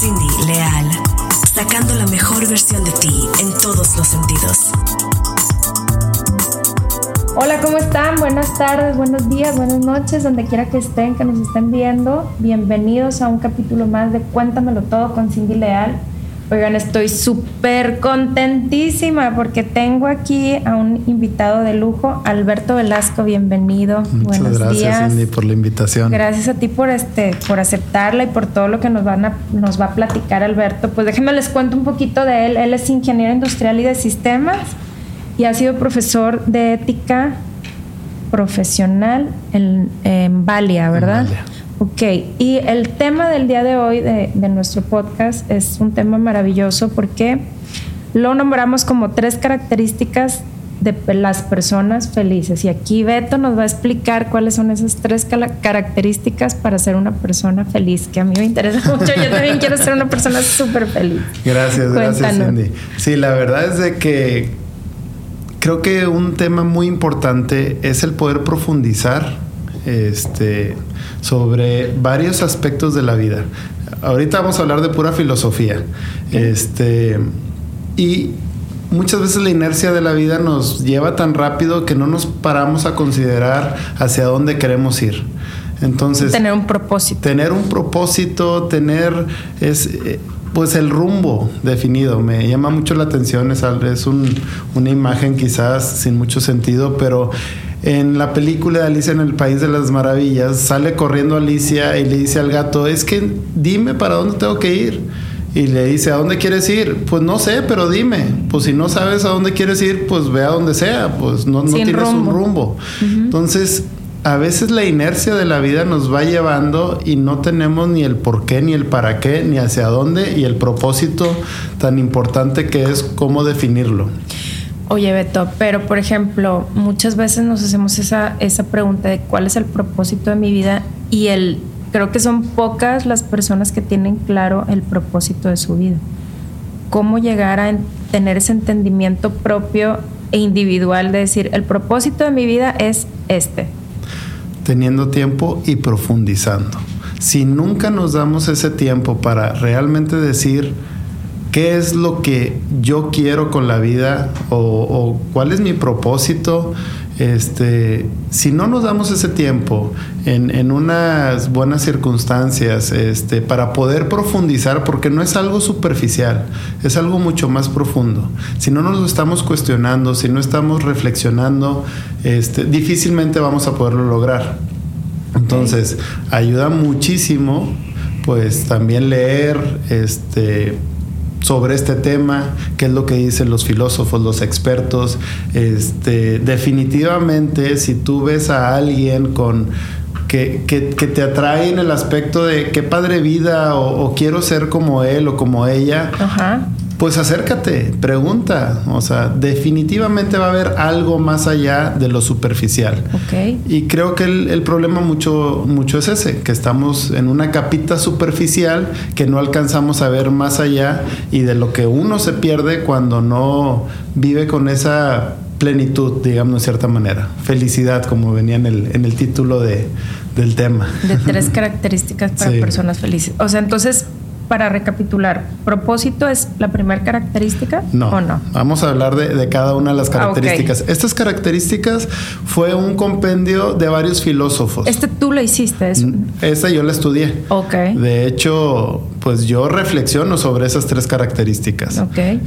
Cindy Leal, sacando la mejor versión de ti en todos los sentidos. Hola, ¿cómo están? Buenas tardes, buenos días, buenas noches, donde quiera que estén, que nos estén viendo. Bienvenidos a un capítulo más de Cuéntamelo Todo con Cindy Leal. Oigan, estoy súper contentísima porque tengo aquí a un invitado de lujo, Alberto Velasco, bienvenido. Muchas gracias, Cindy, por la invitación. Gracias a ti por aceptarla y por todo lo que nos va a platicar Alberto. Pues déjenme les cuento un poquito de él. Él es ingeniero industrial y de sistemas y ha sido profesor de ética profesional en Valia, ¿verdad? En Valia. Ok, y el tema del día de hoy de nuestro podcast es un tema maravilloso porque lo nombramos como 3 características de las personas felices. Y aquí Beto nos va a explicar cuáles son esas 3 características para ser una persona feliz, que a mí me interesa mucho. Yo también quiero ser una persona súper feliz. Gracias, Cuéntanos. Gracias, Cindy. Sí, la verdad es de que creo que un tema muy importante es el poder profundizar sobre varios aspectos de la vida. Ahorita vamos a hablar de pura filosofía. Y muchas veces la inercia de la vida nos lleva tan rápido que no nos paramos a considerar hacia dónde queremos ir. Entonces, tener un propósito, pues el rumbo definido. Me llama mucho la atención, es una imagen quizás sin mucho sentido, pero en la película de Alicia en el País de las Maravillas sale corriendo Alicia y le dice al gato, es que dime para dónde tengo que ir. Y le dice, ¿a dónde quieres ir? Pues no sé, pero dime. Pues si no sabes a dónde quieres ir, pues ve a donde sea, pues no tienes rumbo. Un rumbo. Uh-huh. Entonces, a veces la inercia de la vida nos va llevando y no tenemos ni el por qué, ni el para qué, ni hacia dónde, y el propósito tan importante que es cómo definirlo. Oye, Beto, pero por ejemplo, muchas veces nos hacemos esa pregunta de cuál es el propósito de mi vida, y creo que son pocas las personas que tienen claro el propósito de su vida. Cómo llegar a tener ese entendimiento propio e individual de decir, el propósito de mi vida es este. Teniendo tiempo y profundizando. Si nunca nos damos ese tiempo para realmente decir qué es lo que yo quiero con la vida o cuál es mi propósito, si no nos damos ese tiempo en unas buenas circunstancias para poder profundizar, porque no es algo superficial, es algo mucho más profundo. Si no nos lo estamos cuestionando, si no estamos reflexionando, difícilmente vamos a poderlo lograr. Entonces, ayuda muchísimo pues también leer sobre este tema, qué es lo que dicen los filósofos, los expertos. Definitivamente, si tú ves a alguien que te atrae en el aspecto de qué padre vida o quiero ser como él o como ella, ajá, pues acércate, pregunta. O sea, definitivamente va a haber algo más allá de lo superficial. Okay. Y creo que el problema mucho es ese, que estamos en una capita superficial que no alcanzamos a ver más allá, y de lo que uno se pierde cuando no vive con esa plenitud, digamos, de cierta manera. Felicidad, como venía en el título del tema. De 3 características para personas felices. O sea, entonces, para recapitular, ¿propósito es la primera característica o no? Vamos a hablar de cada una de las características. Okay. Estas características fue un compendio de varios filósofos. ¿Tú la hiciste? Esta yo la estudié. Okay. De hecho, pues yo reflexiono sobre esas 3 características. Okay.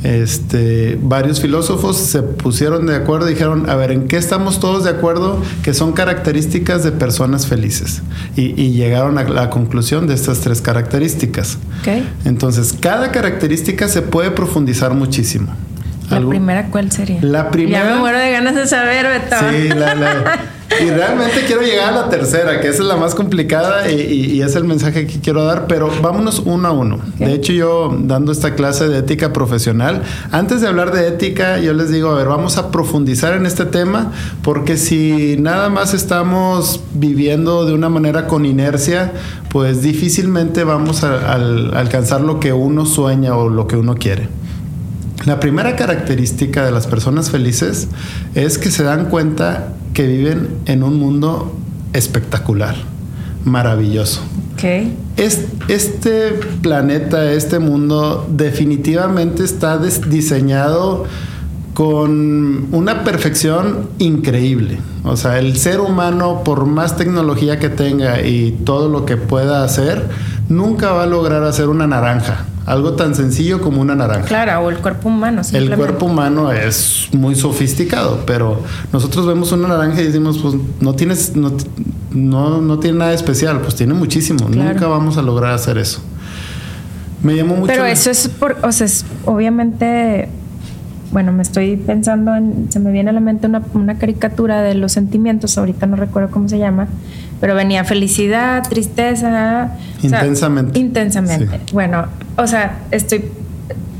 Varios filósofos se pusieron de acuerdo y dijeron, a ver, ¿en qué estamos todos de acuerdo que son características de personas felices? Y llegaron a la conclusión de estas 3 características. Okay. Entonces, cada característica se puede profundizar muchísimo. ¿La primera cuál sería? La primera. Ya me muero de ganas de saber, Beto. Sí, y realmente quiero llegar a la tercera, que esa es la más complicada y es el mensaje que quiero dar, pero vámonos uno a uno. Okay. De hecho, yo dando esta clase de ética profesional, antes de hablar de ética, yo les digo, a ver, vamos a profundizar en este tema, porque si nada más estamos viviendo de una manera con inercia, pues difícilmente vamos a alcanzar lo que uno sueña o lo que uno quiere. La primera característica de las personas felices es que se dan cuenta que viven en un mundo espectacular, maravilloso. Ok. Okay. Este planeta, este mundo, definitivamente está diseñado con una perfección increíble. O sea, el ser humano, por más tecnología que tenga y todo lo que pueda hacer, nunca va a lograr hacer una naranja. Algo tan sencillo como una naranja. Claro, o el cuerpo humano. Simplemente. El cuerpo humano es muy sofisticado, pero nosotros vemos una naranja y decimos, pues no tiene nada especial, pues tiene muchísimo. Claro. Nunca vamos a lograr hacer eso. Me llamó mucho. Pero eso es obviamente. Bueno, me estoy pensando se me viene a la mente una caricatura de los sentimientos, ahorita no recuerdo cómo se llama, pero venía felicidad, tristeza. Intensamente. Sí. Bueno, o sea, estoy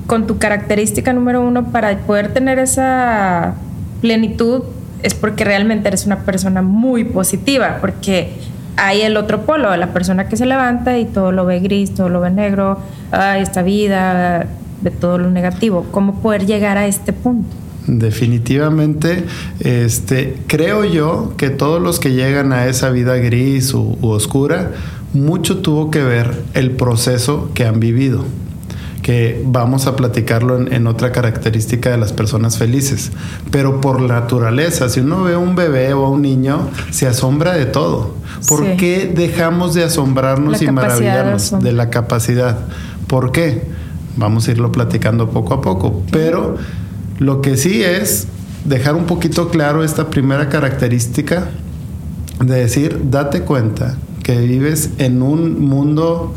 con tu característica número uno para poder tener esa plenitud, es porque realmente eres una persona muy positiva, porque hay el otro polo, la persona que se levanta y todo lo ve gris, todo lo ve negro, ay, esta vida, de todo lo negativo. ¿Cómo poder llegar a este punto? Definitivamente, creo yo que todos los que llegan a esa vida gris u oscura, mucho tuvo que ver el proceso que han vivido, que vamos a platicarlo en otra característica de las personas felices. Pero por naturaleza, si uno ve a un bebé o a un niño, se asombra de todo. ¿Por qué dejamos de asombrarnos y maravillarnos de la capacidad? ¿Por qué? Vamos a irlo platicando poco a poco, pero lo que sí es dejar un poquito claro esta primera característica de decir, date cuenta que vives en un mundo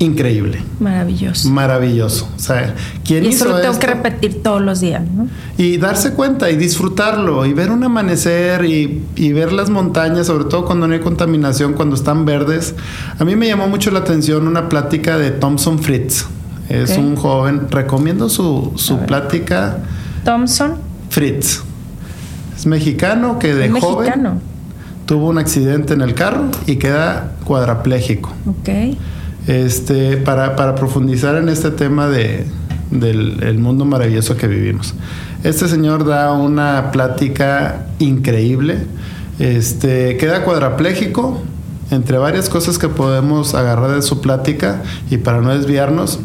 increíble. Maravilloso. O sea, ¿quién hizo esto? Y eso lo tengo que repetir todos los días, ¿no? Y darse cuenta y disfrutarlo y ver un amanecer y ver las montañas, sobre todo cuando no hay contaminación, cuando están verdes. A mí me llamó mucho la atención una plática de Thompson Fritz. Es un joven. Recomiendo su plática. Thompson Fritz. Es mexicano que de joven tuvo un accidente en el carro y queda cuadrapléjico. Ok. Para profundizar en este tema del mundo maravilloso que vivimos. Este señor da una plática increíble. Queda cuadrapléjico, entre varias cosas que podemos agarrar de su plática, y para no desviarnos,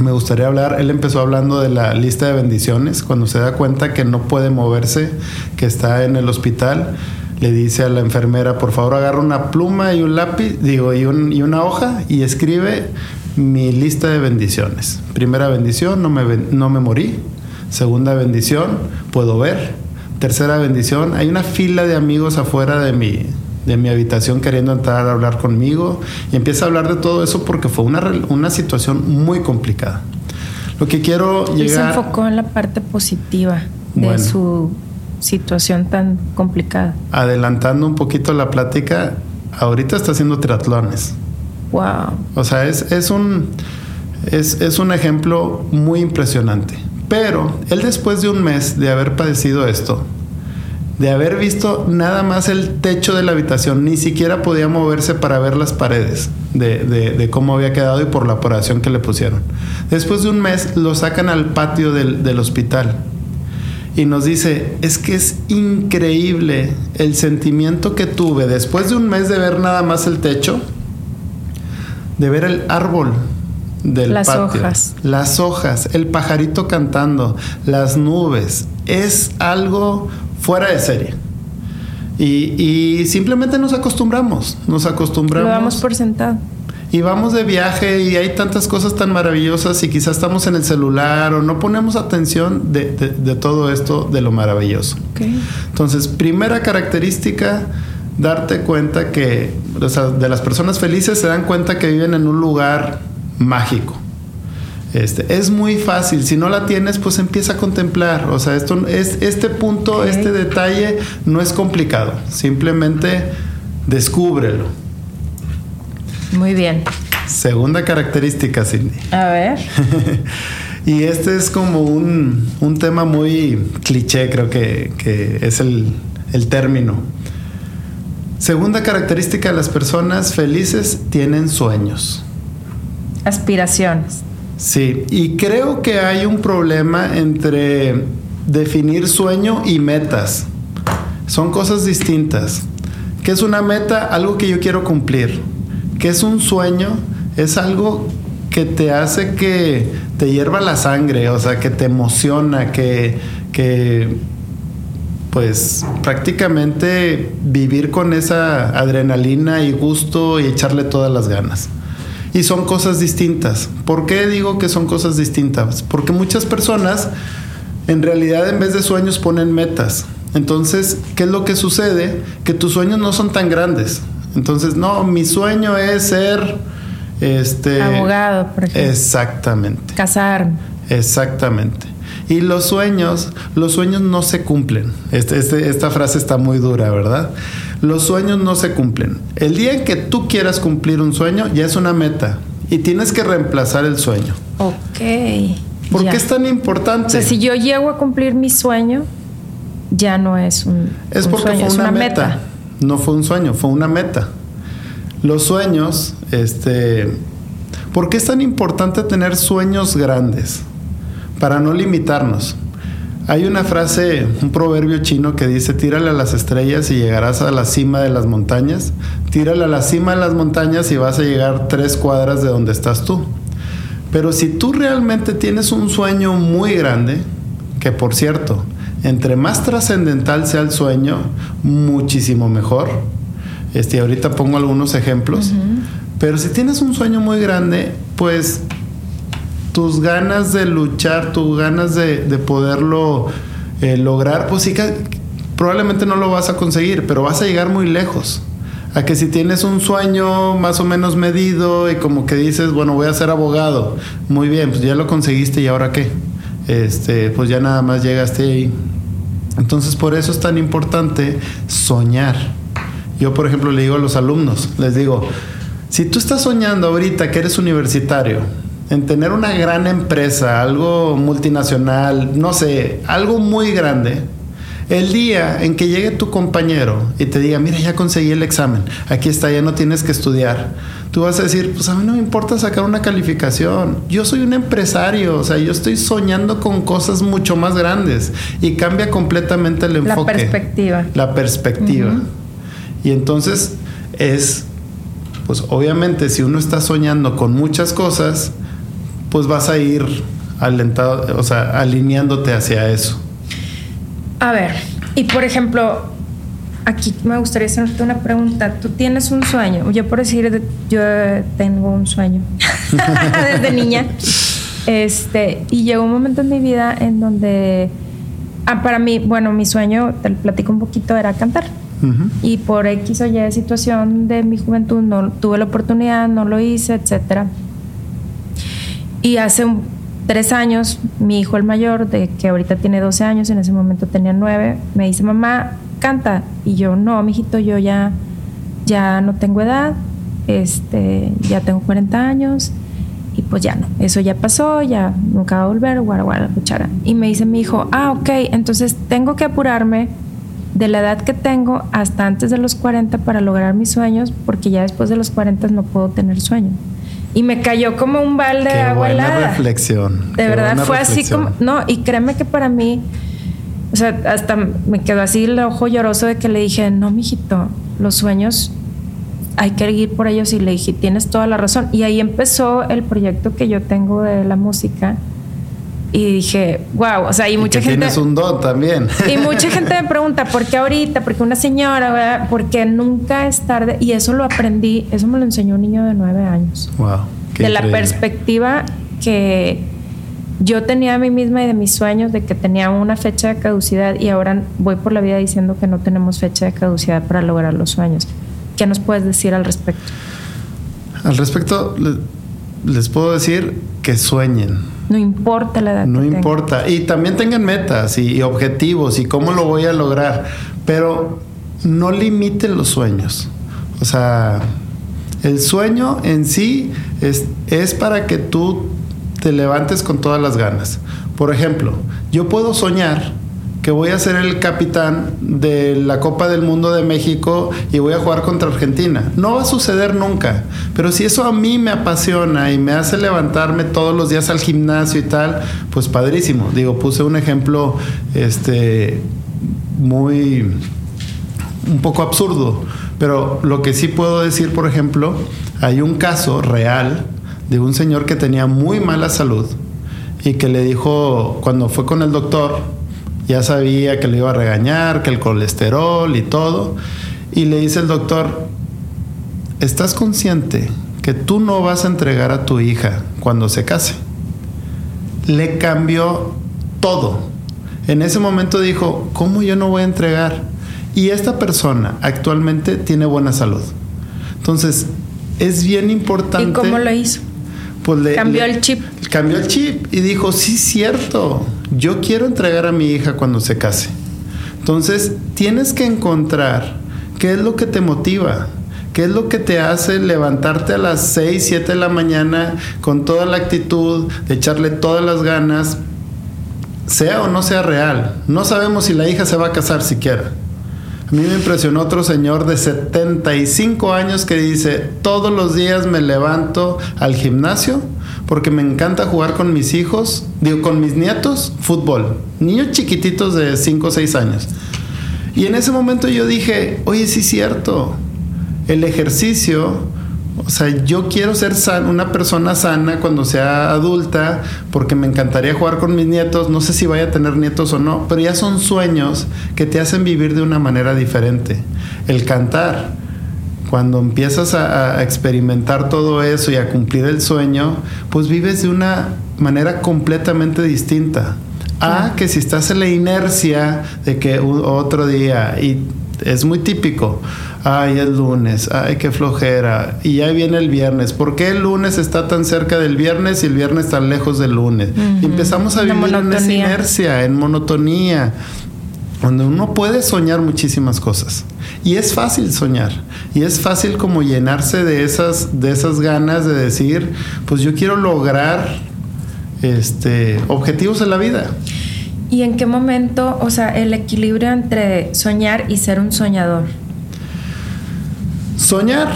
me gustaría hablar. Él empezó hablando de la lista de bendiciones. Cuando se da cuenta que no puede moverse, que está en el hospital, le dice a la enfermera, por favor, agarra una pluma y un lápiz, y una hoja, y escribe mi lista de bendiciones. Primera bendición, no me morí. Segunda bendición, puedo ver. Tercera bendición, hay una fila de amigos afuera de mi habitación queriendo entrar a hablar conmigo. Y empieza a hablar de todo eso porque fue una situación muy complicada. Lo que quiero llegar... Se enfocó en la parte positiva de su situación tan complicada. Adelantando un poquito la plática, ahorita está haciendo triatlones. Wow. O sea, es un ejemplo muy impresionante. Pero él, después de un mes de haber padecido esto, de haber visto nada más el techo de la habitación, ni siquiera podía moverse para ver las paredes de cómo había quedado y por la operación que le pusieron. Después de un mes lo sacan al patio del hospital. Y nos dice, es que es increíble el sentimiento que tuve después de un mes de ver nada más el techo, de ver el árbol del patio, las hojas, el pajarito cantando, las nubes. Es algo fuera de serie. Y simplemente nos acostumbramos. Lo damos por sentado. Y vamos de viaje y hay tantas cosas tan maravillosas y quizás estamos en el celular o no ponemos atención de todo esto, de lo maravilloso. Okay. Entonces, primera característica, darte cuenta que, o sea, de las personas felices se dan cuenta que viven en un lugar mágico. Es muy fácil. Si no la tienes, pues empieza a contemplar. O sea, esto es este punto, este detalle no es complicado. Simplemente descúbrelo. Muy bien. Segunda característica, Cindy. A ver. Y este es como un tema muy cliché, creo que es el término. Segunda característica, las personas felices tienen sueños. Aspiraciones. Sí, y creo que hay un problema entre definir sueño y metas. Son cosas distintas. ¿Qué es una meta? Algo que yo quiero cumplir. ¿Qué es un sueño? Es algo que te hace que te hierva la sangre, o sea, que te emociona, que pues prácticamente vivir con esa adrenalina y gusto y echarle todas las ganas. Y son cosas distintas. ¿Por qué digo que son cosas distintas? Porque muchas personas en realidad en vez de sueños ponen metas. Entonces, ¿qué es lo que sucede? Que tus sueños no son tan grandes. Entonces, no, mi sueño es ser abogado, por ejemplo. Exactamente. Casarme. Exactamente. Y los sueños no se cumplen. Esta frase está muy dura, ¿verdad? Los sueños no se cumplen. El día en que tú quieras cumplir un sueño, ya es una meta. Y tienes que reemplazar el sueño. Ok. ¿Por qué es tan importante? O sea, si yo llego a cumplir mi sueño, ya no es un sueño, fue es una meta. No fue un sueño, fue una meta. Los sueños, ¿por qué es tan importante tener sueños grandes? Para no limitarnos. Hay una frase, un proverbio chino que dice: tírale a las estrellas y llegarás a la cima de las montañas. Tírale a la cima de las montañas y vas a llegar 3 cuadras de donde estás tú. Pero si tú realmente tienes un sueño muy grande, que por cierto, entre más trascendental sea el sueño, muchísimo mejor. Ahorita pongo algunos ejemplos. Uh-huh. Pero si tienes un sueño muy grande, pues tus ganas de luchar, tus ganas de poderlo lograr, pues sí que probablemente no lo vas a conseguir, pero vas a llegar muy lejos. A que si tienes un sueño más o menos medido y como que dices, bueno, voy a ser abogado, muy bien, pues ya lo conseguiste y ahora qué, pues ya nada más llegaste ahí. Entonces por eso es tan importante soñar. Yo por ejemplo le digo a los alumnos, les digo, si tú estás soñando ahorita que eres universitario, en tener una gran empresa, algo multinacional, no sé, algo muy grande. El día en que llegue tu compañero y te diga, mira, ya conseguí el examen, aquí está, ya no tienes que estudiar. Tú vas a decir, pues a mí no me importa sacar una calificación. Yo soy un empresario, o sea, yo estoy soñando con cosas mucho más grandes. Y cambia completamente el enfoque. La perspectiva. Uh-huh. Y entonces pues obviamente si uno está soñando con muchas cosas, pues vas a ir alentado, o sea, alineándote hacia eso. A ver, y por ejemplo, aquí me gustaría hacerte una pregunta. Tú tienes un sueño. Yo por decir, yo tengo un sueño desde niña. Y llegó un momento en mi vida en donde, para mí, bueno, mi sueño, te lo platico un poquito, era cantar. Uh-huh. Y por X o Y situación de mi juventud no tuve la oportunidad, no lo hice, etcétera. Y hace 3 años mi hijo el mayor, de que ahorita tiene 12 años, en ese momento tenía 9, me dice, mamá, canta. Y yo, no, mijito, yo ya no tengo edad, ya tengo 40 años y pues ya no, eso ya pasó, ya nunca va a volver, guarda la cuchara. Y me dice mi hijo, ok, entonces tengo que apurarme de la edad que tengo hasta antes de los 40 para lograr mis sueños, porque ya después de los 40 no puedo tener sueños. Y me cayó como un balde de agua helada. Qué buena reflexión. De verdad fue así como, no, y créeme que para mí, o sea, hasta me quedó así el ojo lloroso de que le dije, no, mijito, los sueños hay que ir por ellos. Y le dije, tienes toda la razón. Y ahí empezó el proyecto que yo tengo de la música. Y dije, wow, o sea, y mucha gente. Tienes un don también. Y mucha gente me pregunta, ¿por qué ahorita? ¿Por qué una señora? ¿Verdad? Porque nunca es tarde. Y eso lo aprendí, eso me lo enseñó un niño de 9 años. Wow. Qué de increíble. La perspectiva que yo tenía de mí misma y de mis sueños, de que tenía una fecha de caducidad, y ahora voy por la vida diciendo que no tenemos fecha de caducidad para lograr los sueños. ¿Qué nos puedes decir al respecto? Al respecto, les puedo decir que sueñen. No importa la edad. No importa. Y también tengan metas y objetivos y cómo lo voy a lograr. Pero no limiten los sueños. O sea, el sueño en sí es para que tú te levantes con todas las ganas. Por ejemplo, yo puedo soñar que voy a ser el capitán de la Copa del Mundo de México y voy a jugar contra Argentina. No va a suceder nunca, pero si eso a mí me apasiona y me hace levantarme todos los días al gimnasio y tal, pues padrísimo. Digo, puse un ejemplo un poco absurdo, Pero lo que sí puedo decir, por ejemplo, hay un caso real de un señor que tenía muy mala salud y que le dijo, cuando fue con el doctor, ya sabía que le iba a regañar, que el colesterol y todo, y le dice el doctor, ¿estás consciente que tú no vas a entregar a tu hija cuando se case? Le cambió todo. En ese momento dijo, ¿cómo yo no voy a entregar? Y esta persona actualmente tiene buena salud. Entonces, es bien importante. ¿Y cómo lo hizo? Pues cambió el chip y dijo, sí, cierto, yo quiero entregar a mi hija cuando se case. Entonces, tienes que encontrar qué es lo que te motiva, qué es lo que te hace levantarte a las 6, 7 de la mañana con toda la actitud, de echarle todas las ganas, sea o no sea real. No sabemos si la hija se va a casar siquiera. A mí me impresionó otro señor de 75 años que dice, todos los días me levanto al gimnasio porque me encanta jugar con mis hijos, con mis nietos, fútbol. Niños chiquititos de 5 o 6 años. Y en ese momento yo dije, oye, sí es cierto, el ejercicio, o sea, yo quiero ser una persona sana cuando sea adulta porque me encantaría jugar con mis nietos. No sé si vaya a tener nietos o no, pero ya son sueños que te hacen vivir de una manera diferente. El cantar, cuando empiezas a experimentar todo eso y a cumplir el sueño, pues vives de una manera completamente distinta a que si estás en la inercia de que otro día, y es muy típico, ay, es lunes, ay, qué flojera, y ya viene el viernes. ¿Por qué el lunes está tan cerca del viernes y el viernes tan lejos del lunes? Uh-huh. Y empezamos a vivir en esa inercia, en monotonía, donde uno puede soñar muchísimas cosas. Y es fácil soñar, y es fácil como llenarse de esas ganas de decir, pues yo quiero lograr objetivos en la vida. ¿Y en qué momento, o sea, el equilibrio entre soñar y ser un soñador? Soñar,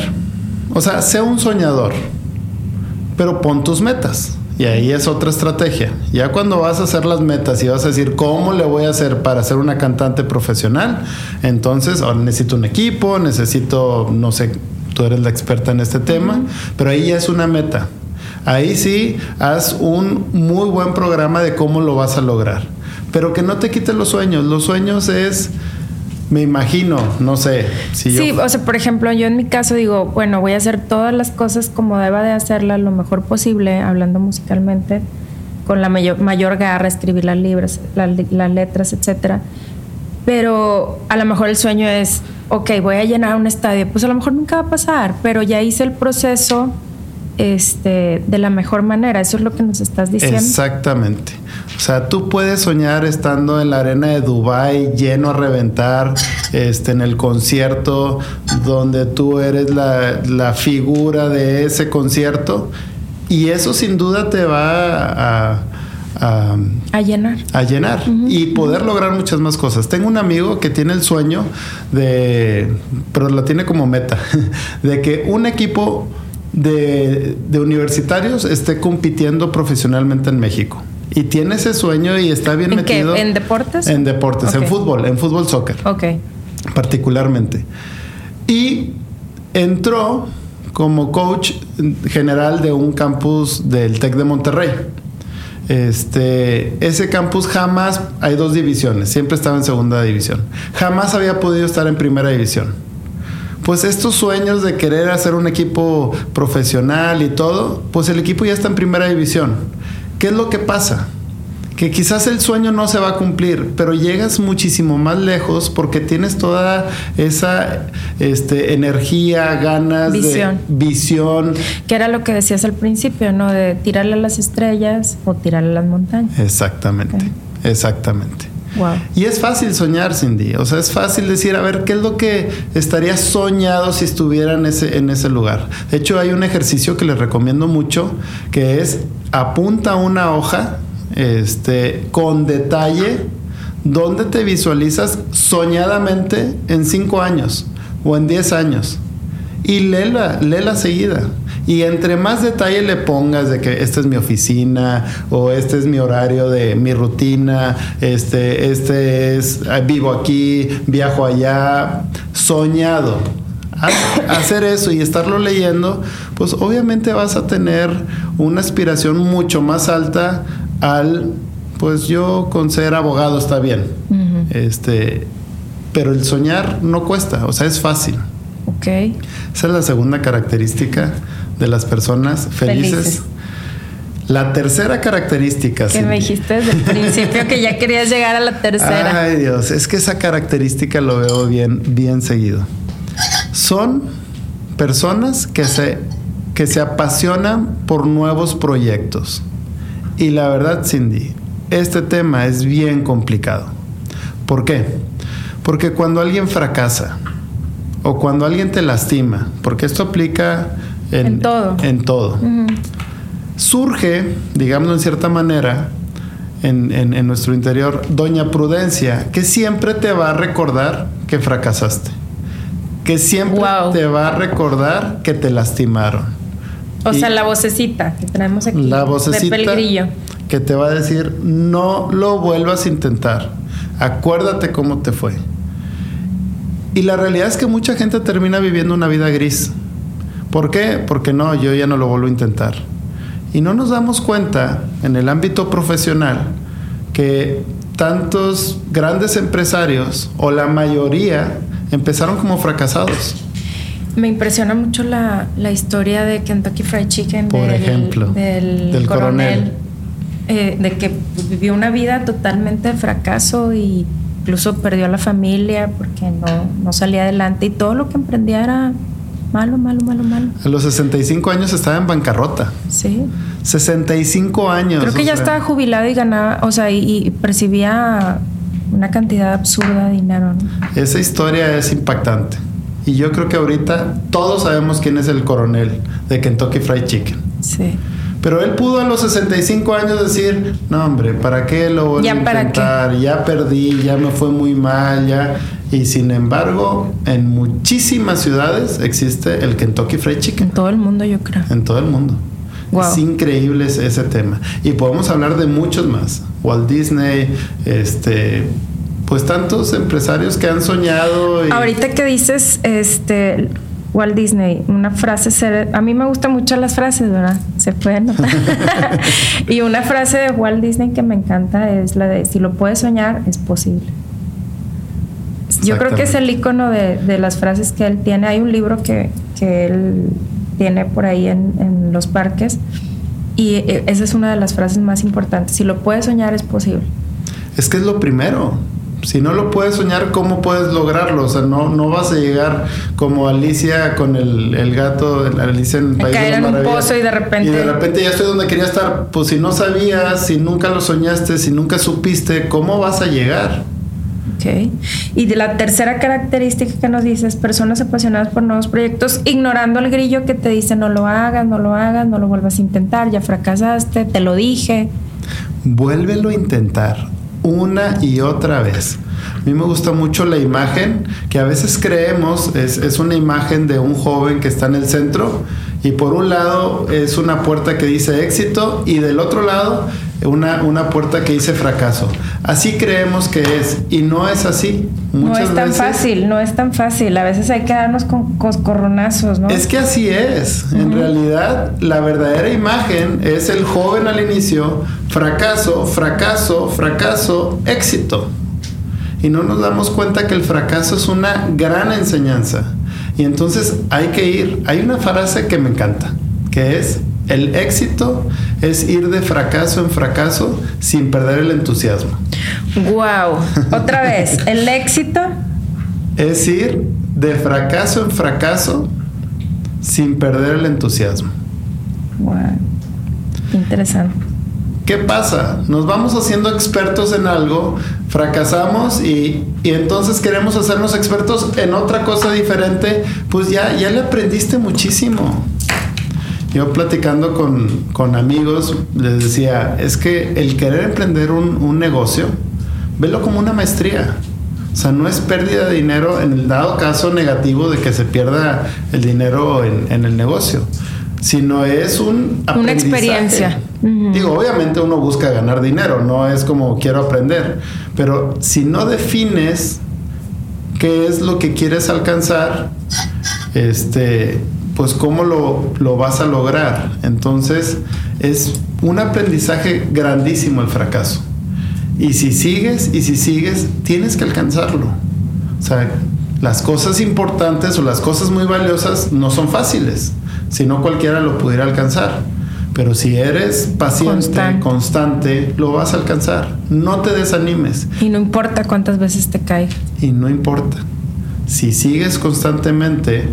o sea, sé un soñador, pero pon tus metas. Y ahí es otra estrategia. Ya cuando vas a hacer las metas y vas a decir, ¿cómo le voy a hacer para ser una cantante profesional? Entonces, ahora necesito un equipo, necesito, no sé, tú eres la experta en este tema, uh-huh, pero ahí ya es una meta. Ahí sí, haz un muy buen programa de cómo lo vas a lograr. Pero que no te quites los sueños. Los sueños es, me imagino, no sé. Sí, o sea, por ejemplo, yo en mi caso digo, bueno, voy a hacer todas las cosas como deba de hacerlas lo mejor posible, hablando musicalmente, con la mayor garra, escribir las libras, las letras, etcétera. Pero a lo mejor el sueño es, ok, voy a llenar un estadio. Pues a lo mejor nunca va a pasar, pero ya hice el proceso de la mejor manera. Eso es lo que nos estás diciendo. Exactamente. O sea, tú puedes soñar estando en la arena de Dubái, lleno a reventar, en el concierto donde tú eres la figura de ese concierto, y eso sin duda te va a llenar. A llenar. Uh-huh. Y poder lograr muchas más cosas. Tengo un amigo que tiene el sueño pero lo tiene como meta, de que un equipo de universitarios esté compitiendo profesionalmente en México, y tiene ese sueño y está bien metido. ¿En deportes? En deportes, okay. en fútbol soccer, okay, particularmente. Y entró como coach general de un campus del Tec de Monterrey. Ese campus jamás, hay dos divisiones, siempre estaba en segunda división, jamás había podido estar en primera división. Pues estos sueños de querer hacer un equipo profesional y todo, pues el equipo ya está en primera división. ¿Qué es lo que pasa? Que quizás el sueño no se va a cumplir, pero llegas muchísimo más lejos porque tienes toda esa energía, ganas, visión. Que era lo que decías al principio, ¿no? De tirarle a las estrellas o tirarle a las montañas. Exactamente, okay, exactamente. Wow. Y es fácil soñar, Cindy. O sea, es fácil decir, a ver, ¿qué es lo que estaría soñado si estuviera en ese lugar? De hecho, hay un ejercicio que les recomiendo mucho, que es apunta una hoja, con detalle, donde te visualizas soñadamente en 5 años o en 10 años. Y léela seguida. Y entre más detalle le pongas de que esta es mi oficina, o este es mi horario de mi rutina, vivo aquí, viajo allá, soñado. hacer eso y estarlo leyendo, pues obviamente vas a tener una aspiración mucho más alta al, pues yo con ser abogado está bien. Uh-huh. Pero el soñar no cuesta, o sea, es fácil. Okay. Esa es la segunda característica de las personas felices. La tercera característica... Que me dijiste desde el principio que ya querías llegar a la tercera. Ay, Dios, es que esa característica lo veo bien seguido. Son personas que se apasionan por nuevos proyectos. Y la verdad, Cindy, este tema es bien complicado. ¿Por qué? Porque cuando alguien fracasa o cuando alguien te lastima, porque esto aplica en todo. Uh-huh. Surge, digámoslo en cierta manera, en nuestro interior, Doña Prudencia, que siempre te va a recordar que fracasaste, que siempre te va a recordar que te lastimaron. O sea, la vocecita que traemos aquí, la vocecita de Pelgrillo, que te va a decir, no lo vuelvas a intentar, acuérdate cómo te fue. Y la realidad es que mucha gente termina viviendo una vida gris. ¿Por qué? Porque no, yo ya no lo vuelvo a intentar. Y no nos damos cuenta en el ámbito profesional que tantos grandes empresarios o la mayoría empezaron como fracasados. Me impresiona mucho la historia de Kentucky Fried Chicken, por ejemplo, del coronel. De que vivió una vida totalmente de fracaso y incluso perdió a la familia porque no salía adelante y todo lo que emprendía era malo. A los 65 años estaba en bancarrota. Sí. 65 años. Creo que ya estaba jubilado y ganaba, o sea, y percibía una cantidad absurda de dinero, ¿no? Esa historia es impactante. Y yo creo que ahorita todos sabemos quién es el coronel de Kentucky Fried Chicken. Sí. Pero él pudo a los 65 años decir, no hombre, ¿para qué lo voy a intentar? Ya perdí, ya me fue muy mal, ya... Y sin embargo, en muchísimas ciudades existe el Kentucky Fried Chicken. En todo el mundo, yo creo. En todo el mundo. Wow. Es increíble ese tema. Y podemos hablar de muchos más. Walt Disney, pues tantos empresarios que han soñado. Ahorita que dices, Walt Disney, una frase, a mí me gustan mucho las frases, ¿verdad? Se pueden notar. Y una frase de Walt Disney que me encanta es la de, si lo puedes soñar, es posible. Yo creo que es el icono de las frases que él tiene. Hay un libro que él tiene por ahí en los parques y esa es una de las frases más importantes. Si lo puedes soñar, es posible. Es que es lo primero. Si no lo puedes soñar, ¿cómo puedes lograrlo? O sea, no vas a llegar como Alicia con el gato, Alicia en el País de las Maravillas. Caer en un pozo y de repente ya estoy donde quería estar. Pues si no sabías, si nunca lo soñaste, si nunca supiste, ¿cómo vas a llegar? Okay. Y de la tercera característica que nos dices, personas apasionadas por nuevos proyectos, ignorando el grillo que te dice no lo hagas, no lo vuelvas a intentar, ya fracasaste, te lo dije. Vuélvelo a intentar una y otra vez. A mí me gusta mucho la imagen que a veces creemos es una imagen de un joven que está en el centro y por un lado es una puerta que dice éxito y del otro lado una puerta que dice fracaso. Así creemos que es y no es así. No es tan fácil. A veces hay que darnos con coscorronazos, ¿no? Es que así es. Uh-huh. En realidad, la verdadera imagen es el joven al inicio, fracaso, éxito. Y no nos damos cuenta que el fracaso es una gran enseñanza. Y entonces hay que ir. Hay una frase que me encanta, que es: el éxito es ir de fracaso en fracaso sin perder el entusiasmo. ¡Guau! Wow. Otra vez, el éxito es ir de fracaso en fracaso sin perder el entusiasmo. ¡Guau! Wow. Interesante. ¿Qué pasa? Nos vamos haciendo expertos en algo, fracasamos y entonces queremos hacernos expertos en otra cosa diferente. Pues ya le aprendiste muchísimo. Yo platicando con amigos les decía, es que el querer emprender un negocio, velo como una maestría. O sea, no es pérdida de dinero en el dado caso negativo de que se pierda el dinero en el negocio, sino es un aprendizaje. Una experiencia. Uh-huh. Digo, obviamente uno busca ganar dinero, no es como quiero aprender, pero si no defines qué es lo que quieres alcanzar, pues cómo lo vas a lograr. Entonces es un aprendizaje grandísimo el fracaso, y si sigues tienes que alcanzarlo. O sea, las cosas importantes o las cosas muy valiosas no son fáciles, si no cualquiera lo pudiera alcanzar, pero si eres paciente, constante, lo vas a alcanzar. No te desanimes, y no importa cuántas veces te cae, y no importa si sigues constantemente.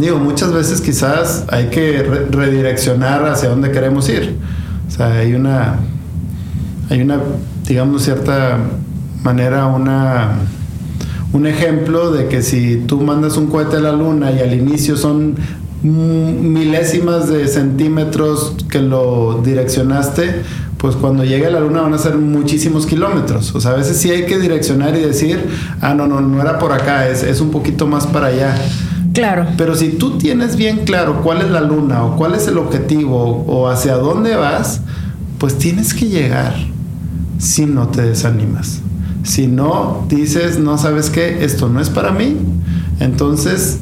Digo, muchas veces quizás hay que redireccionar hacia dónde queremos ir. O sea, hay una, digamos, cierta manera, un ejemplo de que si tú mandas un cohete a la luna y al inicio son milésimas de centímetros que lo direccionaste, pues cuando llegue a la luna van a ser muchísimos kilómetros. O sea, a veces sí hay que direccionar y decir, no era por acá, es un poquito más para allá. Claro. Pero si tú tienes bien claro cuál es la luna o cuál es el objetivo o hacia dónde vas, pues tienes que llegar. Si no, te desanimas. Si no, dices, no, ¿sabes qué? Esto no es para mí. Entonces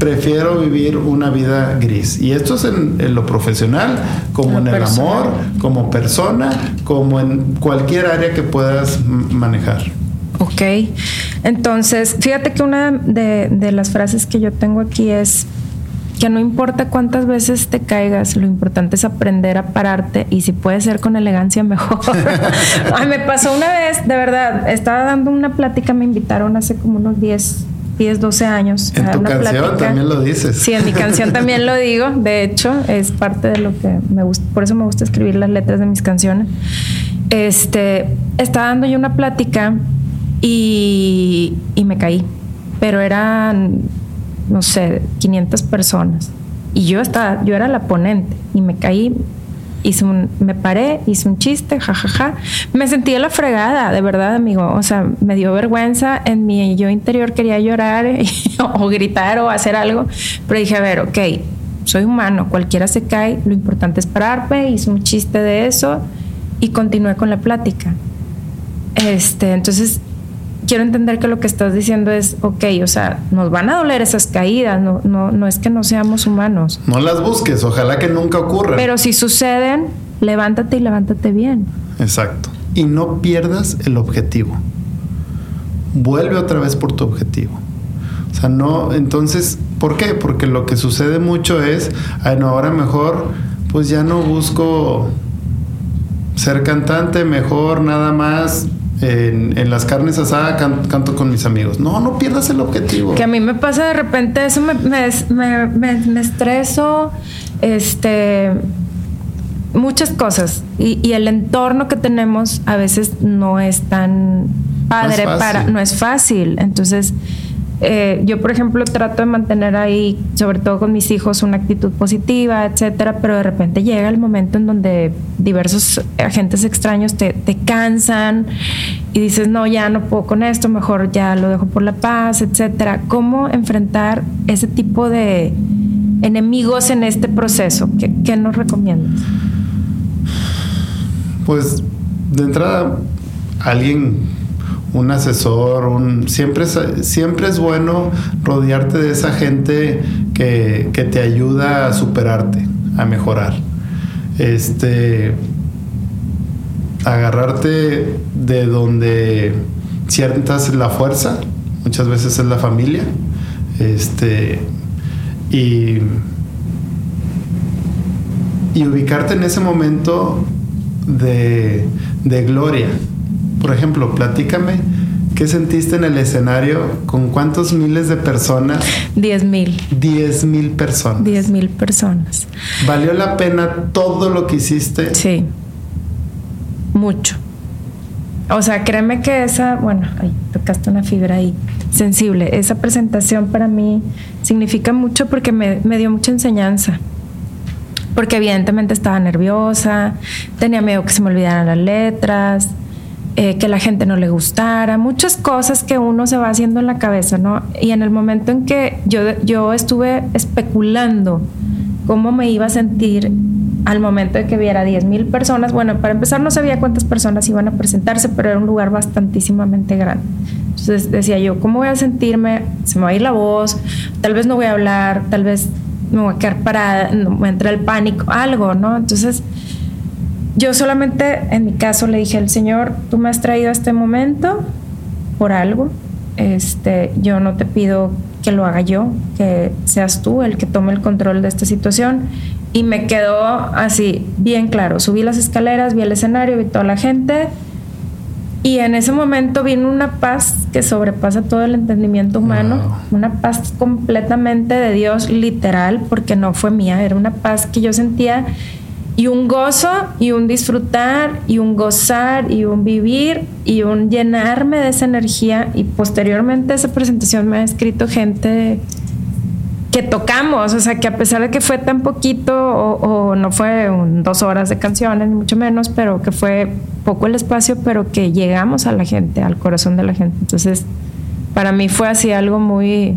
prefiero vivir una vida gris. Y esto es en lo profesional, como en el amor, como persona, como en cualquier área que puedas manejar. Ok, entonces fíjate que una de las frases que yo tengo aquí es que no importa cuántas veces te caigas, lo importante es aprender a pararte, y si puede ser con elegancia, mejor. Ay, me pasó una vez, de verdad, estaba dando una plática, me invitaron hace como unos 12 años. En tu canción también lo dices. Sí, en mi canción también lo digo, de hecho, es parte de lo que me gusta, por eso me gusta escribir las letras de mis canciones. Estaba dando yo una plática y me caí, pero eran, 500 personas, y yo era la ponente, y me caí, me paré, hice un chiste, jajaja. Me sentí de la fregada, de verdad, amigo. O sea, me dio vergüenza, en mi yo interior quería llorar o gritar o hacer algo, pero dije, a ver, ok, soy humano, cualquiera se cae, lo importante es pararme. Hice un chiste de eso y continué con la plática. Entonces quiero entender que lo que estás diciendo es, ok, o sea, nos van a doler esas caídas, no es que no seamos humanos. No las busques, ojalá que nunca ocurran. Pero si suceden, levántate y levántate bien. Exacto. Y no pierdas el objetivo. Vuelve otra vez por tu objetivo. O sea, no, entonces, ¿por qué? Porque lo que sucede mucho es, ahora mejor, pues ya no busco ser cantante, mejor nada más en las carnes asadas canto con mis amigos. No pierdas el objetivo. Que a mí me pasa de repente eso, me estreso, muchas cosas, y el entorno que tenemos a veces no es tan padre, no es fácil. Entonces yo, por ejemplo, trato de mantener ahí, sobre todo con mis hijos, una actitud positiva, etcétera, pero de repente llega el momento en donde diversos agentes extraños te cansan y dices, no, ya no puedo con esto, mejor ya lo dejo por la paz, etcétera. ¿Cómo enfrentar ese tipo de enemigos en este proceso? ¿Qué nos recomiendas? Pues, de entrada, un asesor, siempre es bueno rodearte de esa gente que te ayuda a superarte, a mejorar. Agarrarte de donde sientas la fuerza, muchas veces es la familia, y ubicarte en ese momento de gloria. Por ejemplo, platícame, ¿qué sentiste en el escenario? ¿Con cuántos miles de personas? 10,000. 10,000 personas. 10,000 personas. ¿Valió la pena todo lo que hiciste? Sí. Mucho. O sea, créeme que tocaste una fibra ahí sensible. Esa presentación para mí significa mucho porque me dio mucha enseñanza. Porque evidentemente estaba nerviosa, tenía miedo que se me olvidaran las letras, que la gente no le gustara, muchas cosas que uno se va haciendo en la cabeza, ¿no? Y en el momento en que yo estuve especulando cómo me iba a sentir al momento de que viera 10,000 personas, bueno, para empezar no sabía cuántas personas iban a presentarse, pero era un lugar bastantísimamente grande. Entonces decía yo, ¿cómo voy a sentirme? Se me va a ir la voz, tal vez no voy a hablar, tal vez me voy a quedar parada, me va a entrar el pánico, algo, ¿no? Entonces yo solamente, en mi caso, le dije al Señor, tú me has traído a este momento por algo, yo no te pido que lo haga yo, que seas tú el que tome el control de esta situación. Y me quedó así, bien claro. Subí las escaleras, vi el escenario, vi toda la gente. Y en ese momento vino una paz que sobrepasa todo el entendimiento humano. Wow. Una paz completamente de Dios, literal, porque no fue mía. Era una paz que yo sentía y un gozo y un disfrutar y un gozar y un vivir y un llenarme de esa energía. Y posteriormente a esa presentación me ha escrito gente que tocamos, o sea, que a pesar de que fue tan poquito o no fue 2 horas de canciones, ni mucho menos, pero que fue poco el espacio, pero que llegamos a la gente, al corazón de la gente. Entonces, para mí fue así algo muy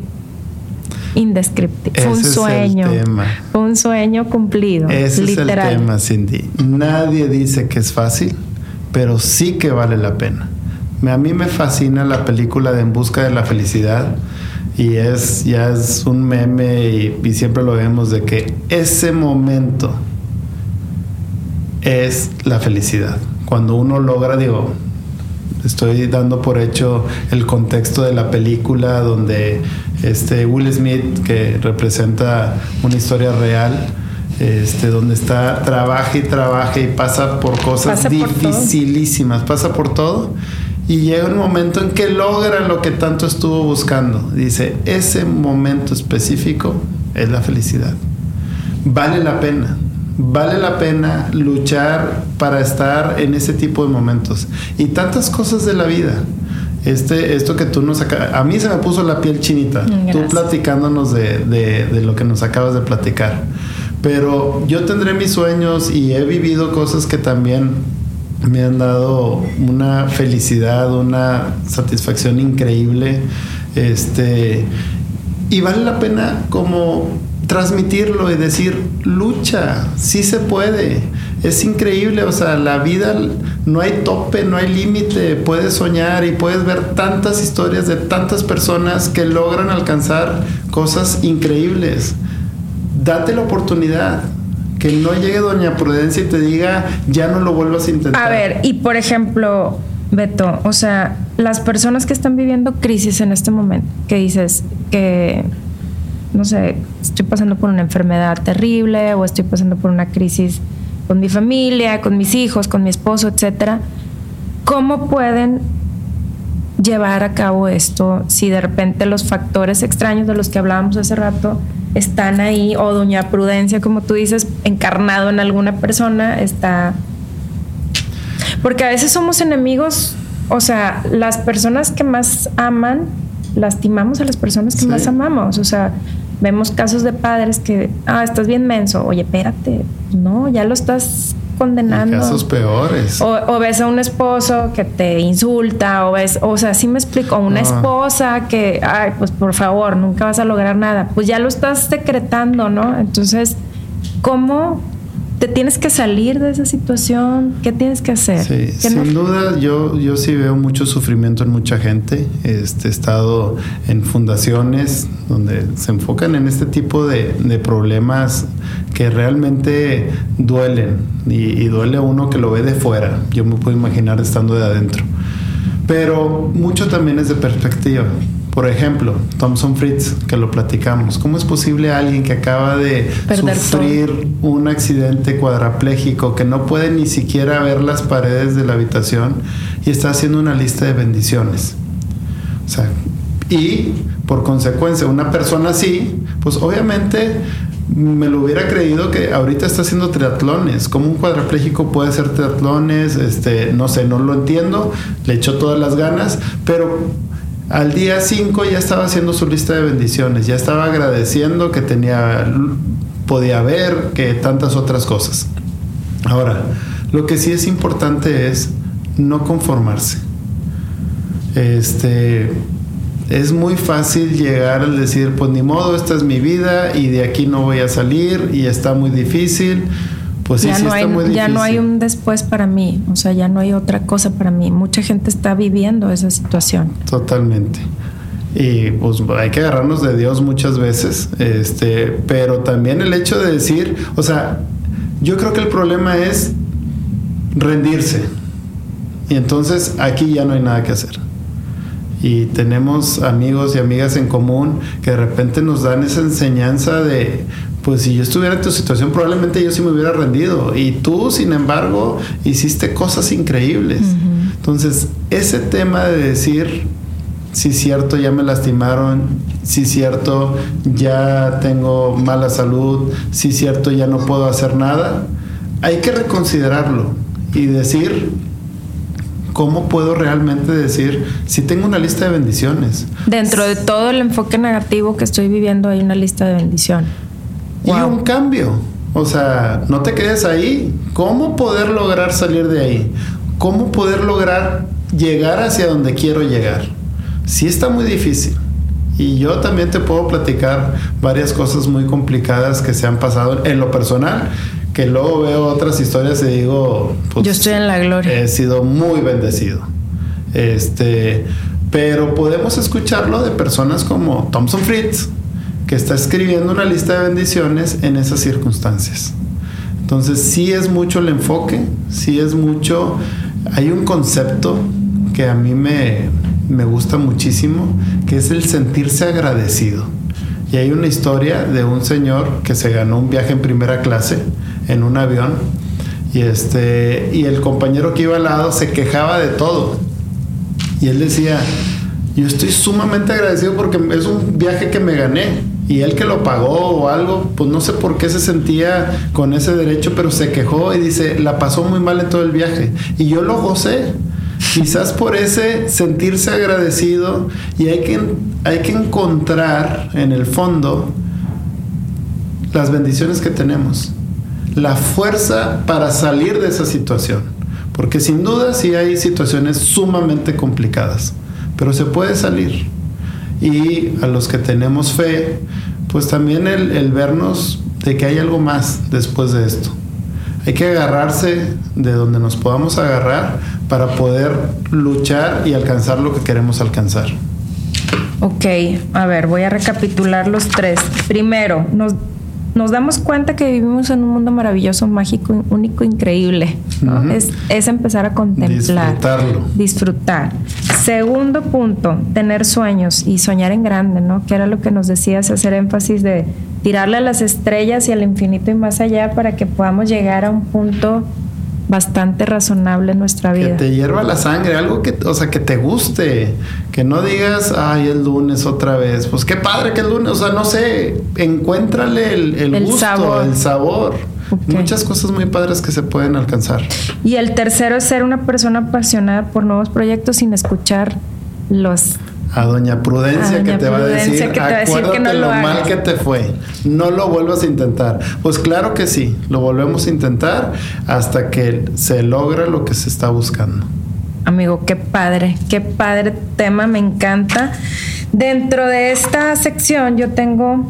indescriptible. Fue un sueño. Fue un sueño cumplido. Ese literal. Es el tema, Cindy. Nadie dice que es fácil, pero sí que vale la pena. A mí me fascina la película de En Busca de la Felicidad. Y ya es un meme y siempre lo vemos de que ese momento es la felicidad. Cuando uno logra, digo, estoy dando por hecho el contexto de la película donde Will Smith, que representa una historia real, donde está, trabaja y pasa por cosas dificilísimas, pasa por todo. Y llega un momento en que logra lo que tanto estuvo buscando. Dice, ese momento específico es la felicidad. Vale la pena luchar para estar en ese tipo de momentos. Y tantas cosas de la vida. Esto que tú nos acabas... A mí se me puso la piel chinita. Gracias. Tú platicándonos de lo que nos acabas de platicar. Pero yo tendré mis sueños y he vivido cosas que también me han dado una felicidad, una satisfacción increíble, y vale la pena como transmitirlo y decir, lucha, sí se puede, es increíble, o sea, la vida no hay tope, no hay límite, puedes soñar y puedes ver tantas historias de tantas personas que logran alcanzar cosas increíbles. Date la oportunidad. Que no llegue Doña Prudencia y te diga, ya no lo vuelvas a intentar. A ver, y por ejemplo, Beto, o sea, las personas que están viviendo crisis en este momento, que dices que, no sé, estoy pasando por una enfermedad terrible o estoy pasando por una crisis con mi familia, con mis hijos, con mi esposo, etcétera, ¿cómo pueden llevar a cabo esto si de repente los factores extraños de los que hablábamos hace rato están ahí, o Doña Prudencia, como tú dices, encarnado en alguna persona, está? Porque a veces somos enemigos, o sea, las personas que más aman, lastimamos a las personas que más amamos, o sea, vemos casos de padres que, estás bien menso, oye, espérate, no, ya lo estás condenando. En casos peores. O ves a un esposo que te insulta, sí me explico, una esposa que, pues por favor, nunca vas a lograr nada. Pues ya lo estás secretando, ¿no? Entonces, ¿cómo te tienes que salir de esa situación? ¿Qué tienes que hacer? Sí, sin duda, yo sí veo mucho sufrimiento en mucha gente. He estado en fundaciones donde se enfocan en este tipo de problemas que realmente duelen. Y duele a uno que lo ve de fuera. Yo me puedo imaginar estando de adentro. Pero mucho también es de perspectiva. Por ejemplo, Thompson Fritz, que lo platicamos. ¿Cómo es posible alguien que acaba de sufrir un accidente cuadrapléjico, que no puede ni siquiera ver las paredes de la habitación y está haciendo una lista de bendiciones? O sea, y por consecuencia, una persona así, pues obviamente me lo hubiera creído que ahorita está haciendo triatlones. ¿Cómo un cuadrapléjico puede hacer triatlones? No sé, no lo entiendo. Le echó todas las ganas, pero al día 5 ya estaba haciendo su lista de bendiciones, ya estaba agradeciendo que podía ver, que tantas otras cosas. Ahora, lo que sí es importante es no conformarse. Es muy fácil llegar al decir, pues ni modo, esta es mi vida y de aquí no voy a salir y está muy difícil. Pues ya sí, no sí está muy difícil. Ya no hay un después para mí, o sea, ya no hay otra cosa para mí. Mucha gente está viviendo esa situación. Totalmente. Y pues hay que agarrarnos de Dios muchas veces, pero también el hecho de decir, o sea, yo creo que el problema es rendirse. Y entonces aquí ya no hay nada que hacer. Y tenemos amigos y amigas en común que de repente nos dan esa enseñanza de, pues si yo estuviera en tu situación probablemente yo sí me hubiera rendido, y tú sin embargo hiciste cosas increíbles. Uh-huh. Entonces ese tema de decir, sí cierto, ya me lastimaron, sí cierto, ya tengo mala salud, sí cierto, ya no puedo hacer nada, hay que reconsiderarlo y decir, ¿cómo puedo realmente decir si tengo una lista de bendiciones? Dentro de todo el enfoque negativo que estoy viviendo hay una lista de bendición. Y wow, un cambio. O sea, no te quedes ahí. ¿Cómo poder lograr salir de ahí? ¿Cómo poder lograr llegar hacia donde quiero llegar? Sí está muy difícil. Y yo también te puedo platicar varias cosas muy complicadas que se han pasado en lo personal, que luego veo otras historias y digo, pues, yo estoy en la gloria. He sido muy bendecido. Pero podemos escucharlo de personas como Thompson Fritz, que está escribiendo una lista de bendiciones en esas circunstancias. Entonces, sí es mucho el enfoque, sí es mucho. Hay un concepto que a mí me gusta muchísimo, que es el sentirse agradecido. Y hay una historia de un señor que se ganó un viaje en primera clase en un avión, y el compañero que iba al lado se quejaba de todo. Y él decía, yo estoy sumamente agradecido porque es un viaje que me gané, y él que lo pagó o algo, pues no sé por qué se sentía con ese derecho, pero se quejó y dice, la pasó muy mal en todo el viaje y yo lo gocé. Quizás por ese sentirse agradecido. Y hay que encontrar en el fondo las bendiciones que tenemos, la fuerza para salir de esa situación, porque sin duda sí hay situaciones sumamente complicadas, pero se puede salir. Y a los que tenemos fe, pues también el vernos de que hay algo más después de esto. Hay que agarrarse de donde nos podamos agarrar para poder luchar y alcanzar lo que queremos alcanzar. Ok, a ver, voy a recapitular los tres. Primero, nos damos cuenta que vivimos en un mundo maravilloso, mágico, único, increíble. Uh-huh. Es empezar a contemplar. Disfrutarlo. Disfrutar. Segundo punto, tener sueños y soñar en grande, ¿no? Que era lo que nos decías, hacer énfasis de tirarle a las estrellas y al infinito y más allá para que podamos llegar a un punto bastante razonable en nuestra vida. Que te hierva la sangre, algo que, o sea, que te guste, que no digas, ay, el lunes otra vez, pues qué padre que el lunes, o sea, no sé, encuéntrale el gusto, sabor. El sabor. Okay. Muchas cosas muy padres que se pueden alcanzar. Y el tercero es ser una persona apasionada por nuevos proyectos sin escuchar a doña Prudencia, a doña que te Prudencia, va a decir, que acuérdate que no lo mal que te fue, no lo vuelvas a intentar. Pues claro que sí, lo volvemos a intentar hasta que se logra lo que se está buscando. Amigo, qué padre tema, me encanta. Dentro de esta sección yo tengo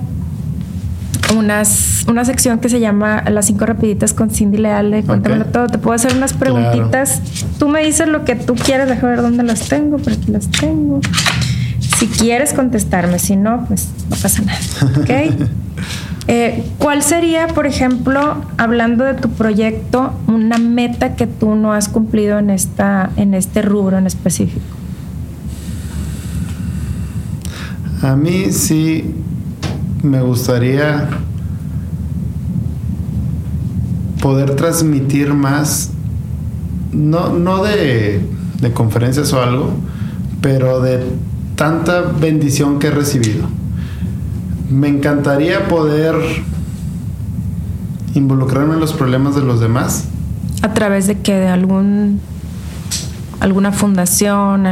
una sección que se llama Las 5 rapiditas con Cindy Leal. Cuéntamelo todo. Te puedo hacer unas preguntitas. Claro. Tú me dices lo que tú quieres. Déjame ver dónde las tengo. Por aquí las tengo. Si quieres contestarme, si no, pues no pasa nada. ¿Okay? ¿Cuál sería, por ejemplo, hablando de tu proyecto, una meta que tú no has cumplido en este rubro en específico? A mí sí me gustaría poder transmitir más, no de conferencias o algo, pero de tanta bendición que he recibido. Me encantaría poder involucrarme en los problemas de los demás. ¿A través de qué? ¿De alguna fundación?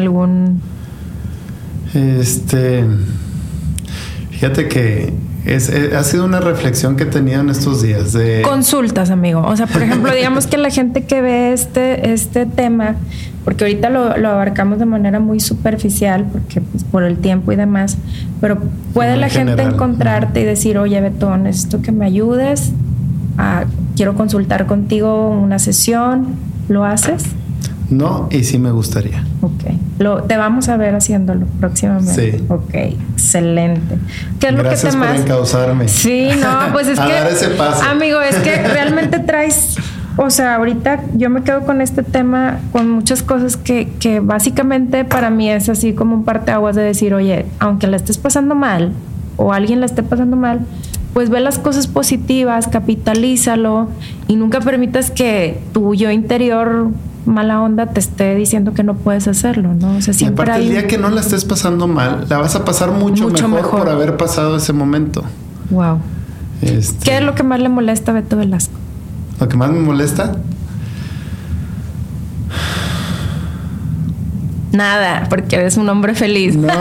Fíjate que ha sido una reflexión que he tenido en estos días. Consultas, amigo. O sea, por ejemplo, digamos que la gente que ve este tema, porque ahorita lo abarcamos de manera muy superficial, porque pues, por el tiempo y demás, pero puede la gente encontrarte y decir, oye, Betón, necesito que me ayudes quiero consultar contigo una sesión, ¿lo haces? No, y sí me gustaría. Ok. Te vamos a ver haciéndolo próximamente. Sí. Ok, excelente. ¿Qué es Gracias lo que te más? Gracias por encauzarme. Sí, no, pues es a que... dar ese paso. Amigo, es que realmente traes... O sea, ahorita yo me quedo con este tema, con muchas cosas que básicamente para mí es así como un parteaguas de decir, oye, aunque la estés pasando mal o alguien la esté pasando mal, pues ve las cosas positivas, capitalízalo y nunca permitas que tu yo interior mala onda te esté diciendo que no puedes hacerlo, ¿no? O sea, siempre aparte, el día que no la estés pasando mal, la vas a pasar mucho mejor por haber pasado ese momento. Wow. ¿Qué es lo que más le molesta a Beto Velasco? Lo que más me molesta. Nada, porque eres un hombre feliz. No.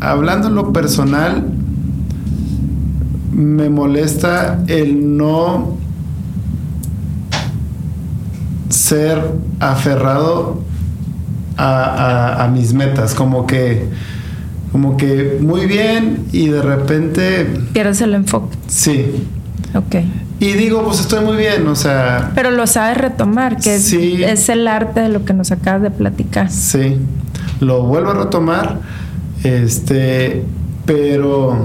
Hablando en lo personal, me molesta el no ser aferrado a mis metas, como que muy bien y de repente... Pierdes el enfoque. Sí. Ok. Y digo, pues estoy muy bien, o sea... Pero lo sabes retomar, que sí, es el arte de lo que nos acabas de platicar. Sí. Lo vuelvo a retomar, pero...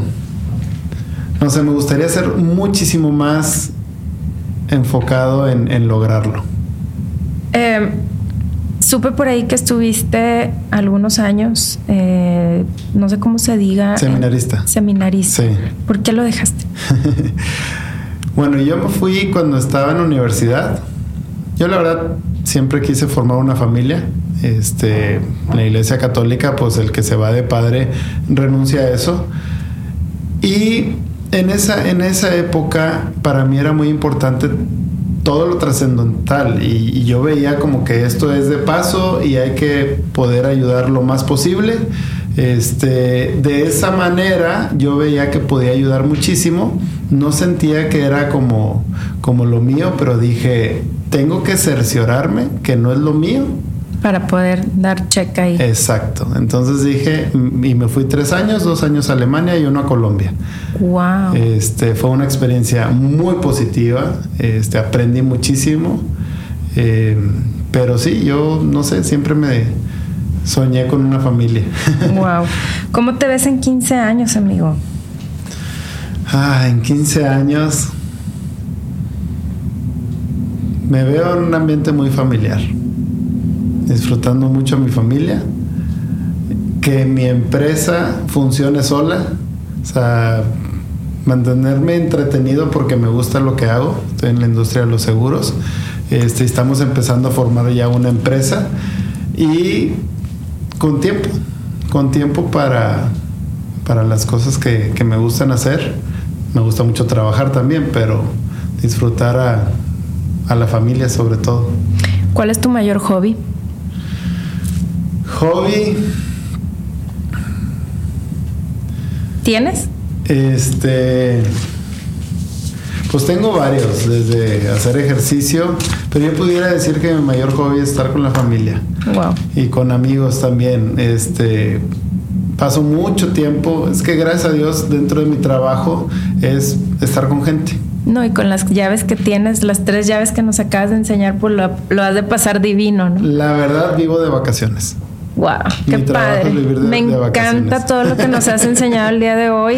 No sé, me gustaría ser muchísimo más enfocado en lograrlo. Supe por ahí que estuviste algunos años, no sé cómo se diga... Seminarista. Sí. ¿Por qué lo dejaste? Bueno, yo me fui cuando estaba en la universidad. Yo la verdad siempre quise formar una familia. La Iglesia Católica, pues el que se va de padre renuncia a eso. Y en esa época para mí era muy importante... todo lo trascendental y yo veía como que esto es de paso y hay que poder ayudar lo más posible. De esa manera yo veía que podía ayudar muchísimo. No sentía que era como lo mío, pero dije, tengo que cerciorarme que no es lo mío. Para poder dar check ahí. Exacto. Entonces dije, y me fui 3 años, 2 años a Alemania y 1 a Colombia. Wow. Fue una experiencia muy positiva. Aprendí muchísimo. Pero sí, yo no sé, siempre me soñé con una familia. Wow. ¿Cómo te ves en 15 años, amigo? En 15 años me veo en un ambiente muy familiar. Disfrutando mucho a mi familia, que mi empresa funcione sola, o sea, mantenerme entretenido porque me gusta lo que hago. Estoy en la industria de los seguros, estamos empezando a formar ya una empresa y con tiempo para las cosas que me gustan hacer. Me gusta mucho trabajar también, pero disfrutar a la familia sobre todo. ¿Cuál es tu mayor hobby? Hobby. ¿Tienes? Pues tengo varios, desde hacer ejercicio, pero yo pudiera decir que mi mayor hobby es estar con la familia. Wow. Y con amigos también. Paso mucho tiempo, es que gracias a Dios dentro de mi trabajo es estar con gente. No, y con las llaves que tienes, las 3 llaves que nos acabas de enseñar, pues lo has de pasar divino, ¿no? La verdad, vivo de vacaciones. Wow, qué padre. Me encanta todo lo que nos has enseñado el día de hoy.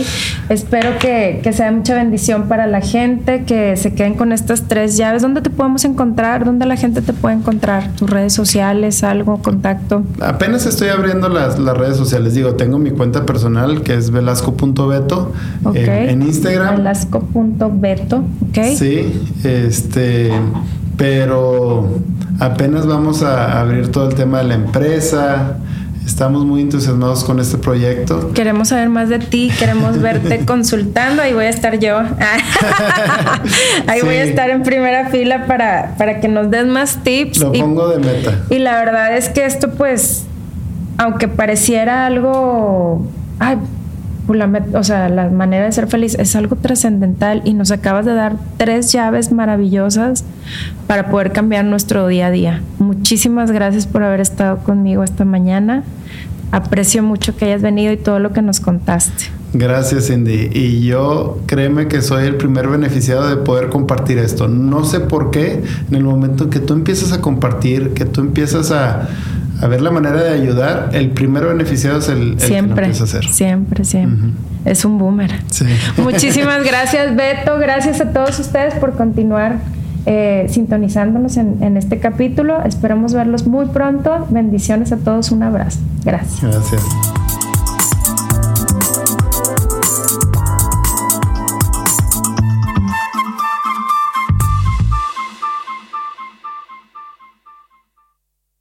Espero que sea mucha bendición para la gente, que se queden con estas 3 llaves. ¿Dónde te podemos encontrar? ¿Dónde la gente te puede encontrar? ¿Tus redes sociales? ¿Algo? ¿Contacto? Apenas estoy abriendo las redes sociales. Digo, tengo mi cuenta personal que es velasco.beto, okay. En Instagram. Velasco.beto, ok. Sí, pero apenas vamos a abrir todo el tema de la empresa. Estamos muy entusiasmados con este proyecto. Queremos saber más de ti, queremos verte consultando. Ahí voy a estar yo. Ahí sí. Voy a estar en primera fila para que nos des más tips. Lo pongo de meta. Y la verdad es que esto, pues, aunque pareciera algo... la manera de ser feliz es algo trascendental y nos acabas de dar 3 llaves maravillosas para poder cambiar nuestro día a día. Muchísimas gracias por haber estado conmigo esta mañana. Aprecio mucho que hayas venido y todo lo que nos contaste. Gracias, Cindy. Y yo, créeme que soy el primer beneficiado de poder compartir esto. No sé por qué, en el momento que tú empiezas a compartir, que tú empiezas a ver la manera de ayudar, el primer beneficiado es el siempre, que lo empieza a hacer. Siempre. Uh-huh. Es un boomerang. Sí. Muchísimas gracias, Beto. Gracias a todos ustedes por continuar sintonizándonos en este capítulo. Esperamos verlos muy pronto. Bendiciones a todos. Un abrazo. Gracias.